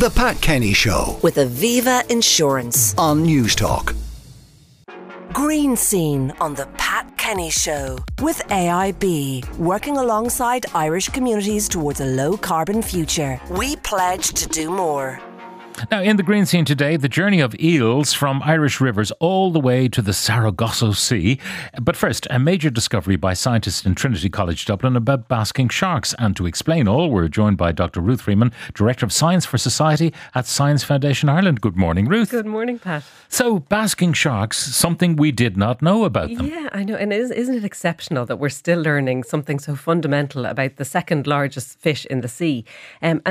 The Pat Kenny Show with Aviva Insurance on Newstalk. Green Scene on The Pat Kenny Show with AIB, working alongside Irish communities towards a low-carbon future. We pledge to do more. Now, in the Green Scene today, the journey of eels from Irish rivers all the way to the Sargasso Sea. But first, a major discovery by scientists in Trinity College Dublin about basking sharks. And to explain all, we're joined by Dr Ruth Freeman, Director of Science for Society at Science Foundation Ireland. Good morning, Ruth. Good morning, Pat. So, basking sharks, something we did not know about them. Yeah, I know. And isn't it exceptional that we're still learning something so fundamental about the second largest fish in the sea? And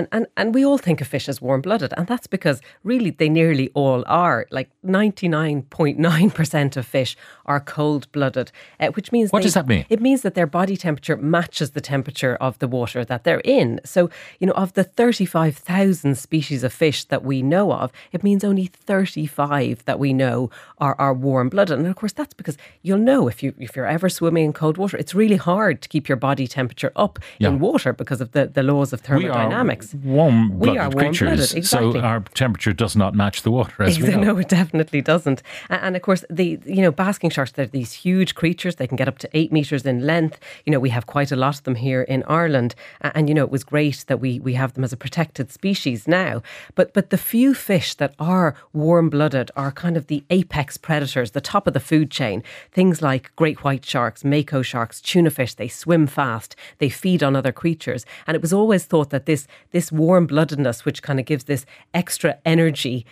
we all think of fish as warm-blooded, and that's because really they nearly all are. Like 99.9% of fish are cold-blooded, which means... What does that mean? It means that their body temperature matches the temperature of the water that they're in. So, you know, of the 35,000 species of fish that we know of, it means only 35 that we know are warm-blooded. And of course, that's because you'll know if you're ever swimming in cold water, it's really hard to keep your body temperature up in water because of the laws of thermodynamics. We are warm-blooded creatures. Exactly. So our temperature does not match the water, as we know. No, it definitely doesn't. And of course, basking sharks, they're these huge creatures. They can get up to 8 metres in length. You know, we have quite a lot of them here in Ireland. And, you know, it was great that we have them as a protected species now. But the few fish that are warm-blooded are kind of the apex predators, the top of the food chain. Things like great white sharks, mako sharks, tuna fish. They swim fast. They feed on other creatures. And it was always thought that this warm-bloodedness, which kind of gives this extra energy,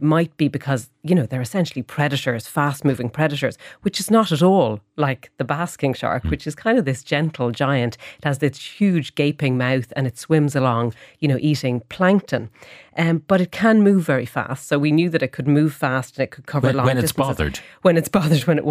might be because, you know, they're essentially predators, fast-moving predators, which is not at all like the basking shark, which is kind of this gentle giant. It has this huge gaping mouth and it swims along, you know, eating plankton. But it can move very fast. So we knew that it could move fast and it could cover long distances. When it's bothered, when it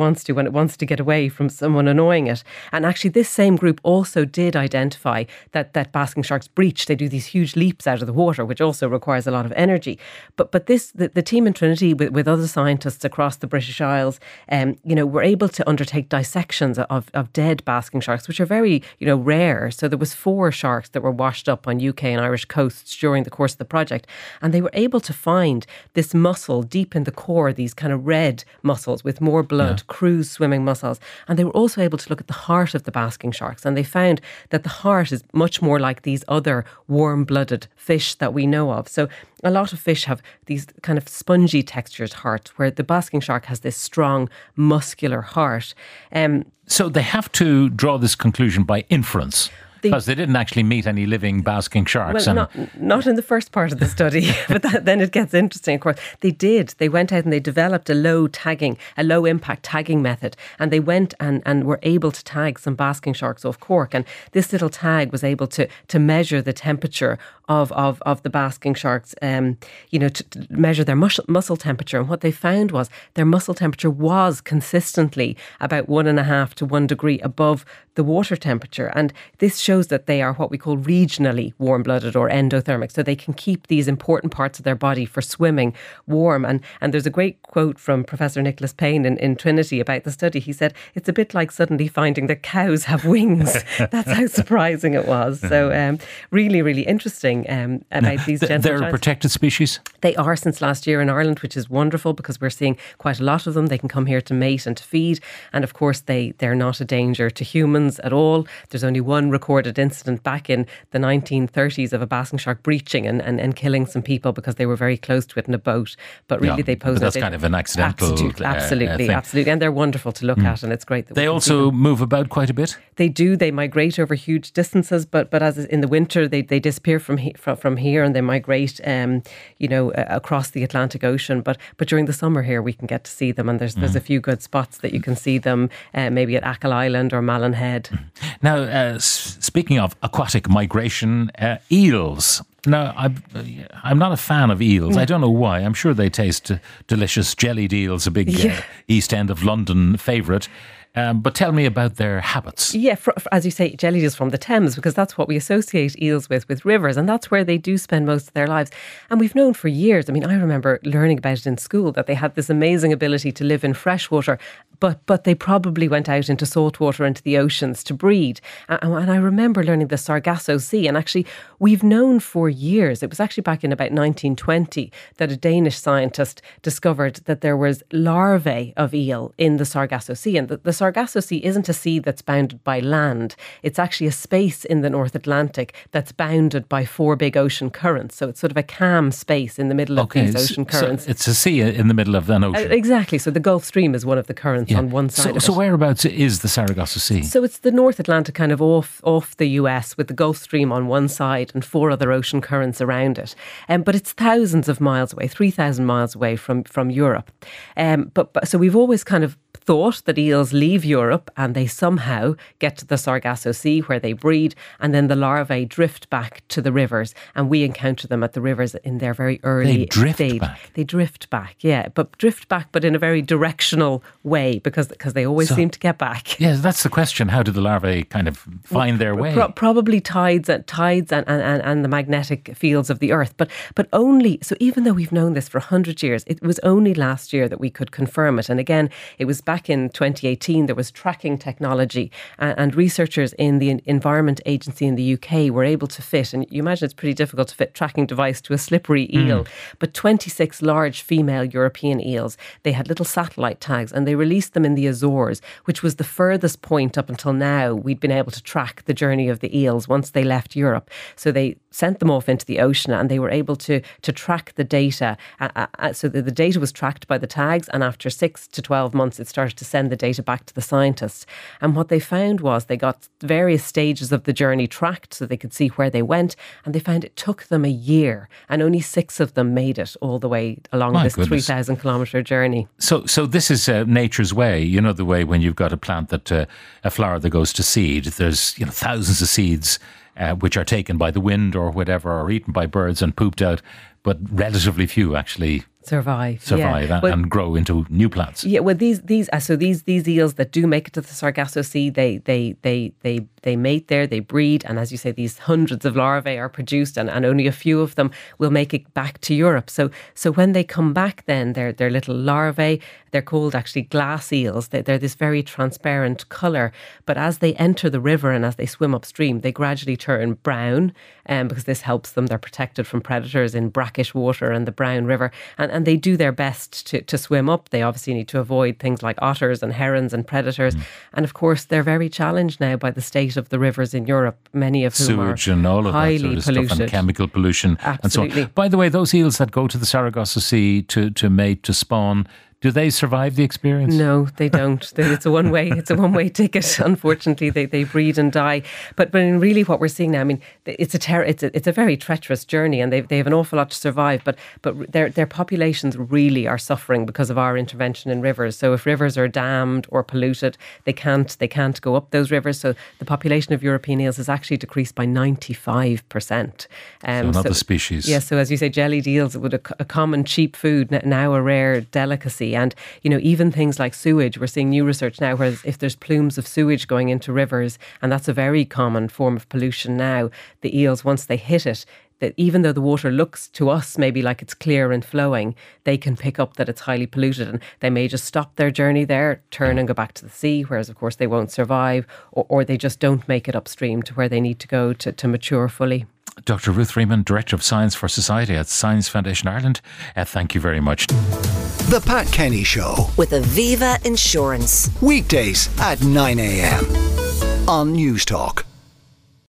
wants to get away from someone annoying it. And actually this same group also did identify that basking sharks breach. They do these huge leaps out of the water, which also requires a lot of energy. But this, the team in Trinity with other scientists across the British Isles, you know, were able to undertake dissections of dead basking sharks, which are very, you know, rare. So there was 4 sharks that were washed up on UK and Irish coasts during the course of the project. And they were able to find this muscle deep in the core, these kind of red muscles with more blood, cruise swimming muscles. And they were also able to look at the heart of the basking sharks. And they found that the heart is much more like these other warm-blooded fish that we know of. So a lot of fish have these kind of spongy textured hearts, where the basking shark has this strong, muscular heart. So they have to draw this conclusion by inference. Because they didn't actually meet any living basking sharks. Well, not in the first part of the study, but then it gets interesting, of course. They did. They went out and they developed a low-impact tagging method. And they went and were able to tag some basking sharks off Cork. And this little tag was able to measure the temperature of the basking sharks, you know, to measure their muscle temperature. And what they found was their muscle temperature was consistently about 1.5 to 1 degree above the water temperature. And this shows that they are what we call regionally warm-blooded or endothermic. So they can keep these important parts of their body for swimming warm. And there's a great quote from Professor Nicholas Payne in Trinity about the study. He said, it's a bit like suddenly finding that cows have wings. That's how surprising it was. So really, really interesting. These gentle giants. They're a protected species? They are since last year in Ireland, which is wonderful because we're seeing quite a lot of them. They can come here to mate and to feed. And of course, they're not a danger to humans at all. There's only one recorded incident back in the 1930s of a basking shark breaching and killing some people because they were very close to it in a boat. But really, they pose... But that's kind of an accidental... Absolutely. And they're wonderful to look at, and it's great that... They also move about quite a bit? They do. They migrate over huge distances, but as in the winter, they disappear from here and they migrate, you know, across the Atlantic Ocean. But during the summer here, we can get to see them, and there's a few good spots that you can see them, maybe at Ackle Island or Malin Head. Now, speaking of aquatic migration, eels. Now, I'm not a fan of eels. I don't know why. I'm sure they taste delicious. Jellied eels, a big East End of London favourite. But tell me about their habits. Yeah, as you say, jellied is from the Thames, because that's what we associate eels with rivers, and that's where they do spend most of their lives. And we've known for years, I remember learning about it in school, that they had this amazing ability to live in freshwater but they probably went out into saltwater, into the oceans to breed. And I remember learning the Sargasso Sea, and actually we've known for years, it was actually back in about 1920 that a Danish scientist discovered that there was larvae of eel in the Sargasso Sea. And the Sargasso Sea isn't a sea that's bounded by land. It's actually a space in the North Atlantic that's bounded by four big ocean currents. So it's sort of a calm space in the middle of these ocean currents. So it's a sea in the middle of an ocean. Exactly. So the Gulf Stream is one of the currents on one side of it. So whereabouts is the Sargasso Sea? So it's the North Atlantic, kind of off the US, with the Gulf Stream on one side and four other ocean currents around it. But it's thousands of miles away, 3,000 miles away from Europe. So we've always kind of thought that eels leave Europe and they somehow get to the Sargasso Sea where they breed, and then the larvae drift back to the rivers, and we encounter them at the rivers in their very early stage. They drift back, yeah, but in a very directional way because they always seem to get back. Yeah, that's the question. How do the larvae kind of find their way? Probably tides and the magnetic fields of the Earth, but only. So even though we've known this for 100 years, it was only last year that we could confirm it. And again, it was back in 2018, there was tracking technology, and researchers in the Environment Agency in the UK were able to fit, and you imagine it's pretty difficult to fit tracking device to a slippery eel, but 26 large female European eels. They had little satellite tags and they released them in the Azores, which was the furthest point up until now we'd been able to track the journey of the eels once they left Europe. So they sent them off into the ocean and they were able to track the data. So the data was tracked by the tags, and after 6 to 12 months it started to send the data back to the scientists. And what they found was they got various stages of the journey tracked so they could see where they went, and they found it took them a year and only 6 of them made it all the way along this 3,000 kilometre journey. So this is nature's way. You know, the way when you've got a plant that, a flower that goes to seed, there's thousands of seeds which are taken by the wind or whatever, or eaten by birds and pooped out, but relatively few actually survive yeah. and grow into new plants. Yeah, well, these eels that do make it to the Sargasso Sea, they mate there, they breed, and as you say, these hundreds of larvae are produced, and only a few of them will make it back to Europe. So when they come back, then their little larvae, they're called actually glass eels. They're this very transparent colour, but as they enter the river and as they swim upstream, they gradually turn brown, because this helps them. They're protected from predators in brackish water and the brown river, and they do their best to swim up. They obviously need to avoid things like otters and herons and predators. And of course, they're very challenged now by the state of the rivers in Europe, many of whom are and all of highly that sort of polluted. Stuff and chemical pollution. Absolutely. And so on. By the way, those eels that go to the Sargasso Sea to mate, to spawn, do they survive the experience? No, they don't. It's a one-way ticket. Unfortunately, they breed and die. But really, what we're seeing now, I mean, it's a very treacherous journey, and they have an awful lot to survive. But their populations really are suffering because of our intervention in rivers. So if rivers are dammed or polluted, they can't go up those rivers. So the population of European eels has actually decreased by 95%. So another species. Yeah. So as you say, jellied eels, a common cheap food, now a rare delicacy. And, even things like sewage, we're seeing new research now where if there's plumes of sewage going into rivers, and that's a very common form of pollution now, the eels, once they hit it, that even though the water looks to us maybe like it's clear and flowing, they can pick up that it's highly polluted, and they may just stop their journey there, turn and go back to the sea, whereas of course they won't survive, or they just don't make it upstream to where they need to go to mature fully. Dr. Ruth Freeman, Director of Science for Society at Science Foundation Ireland, thank you very much. The Pat Kenny Show with Aviva Insurance. Weekdays at 9 a.m. on Newstalk.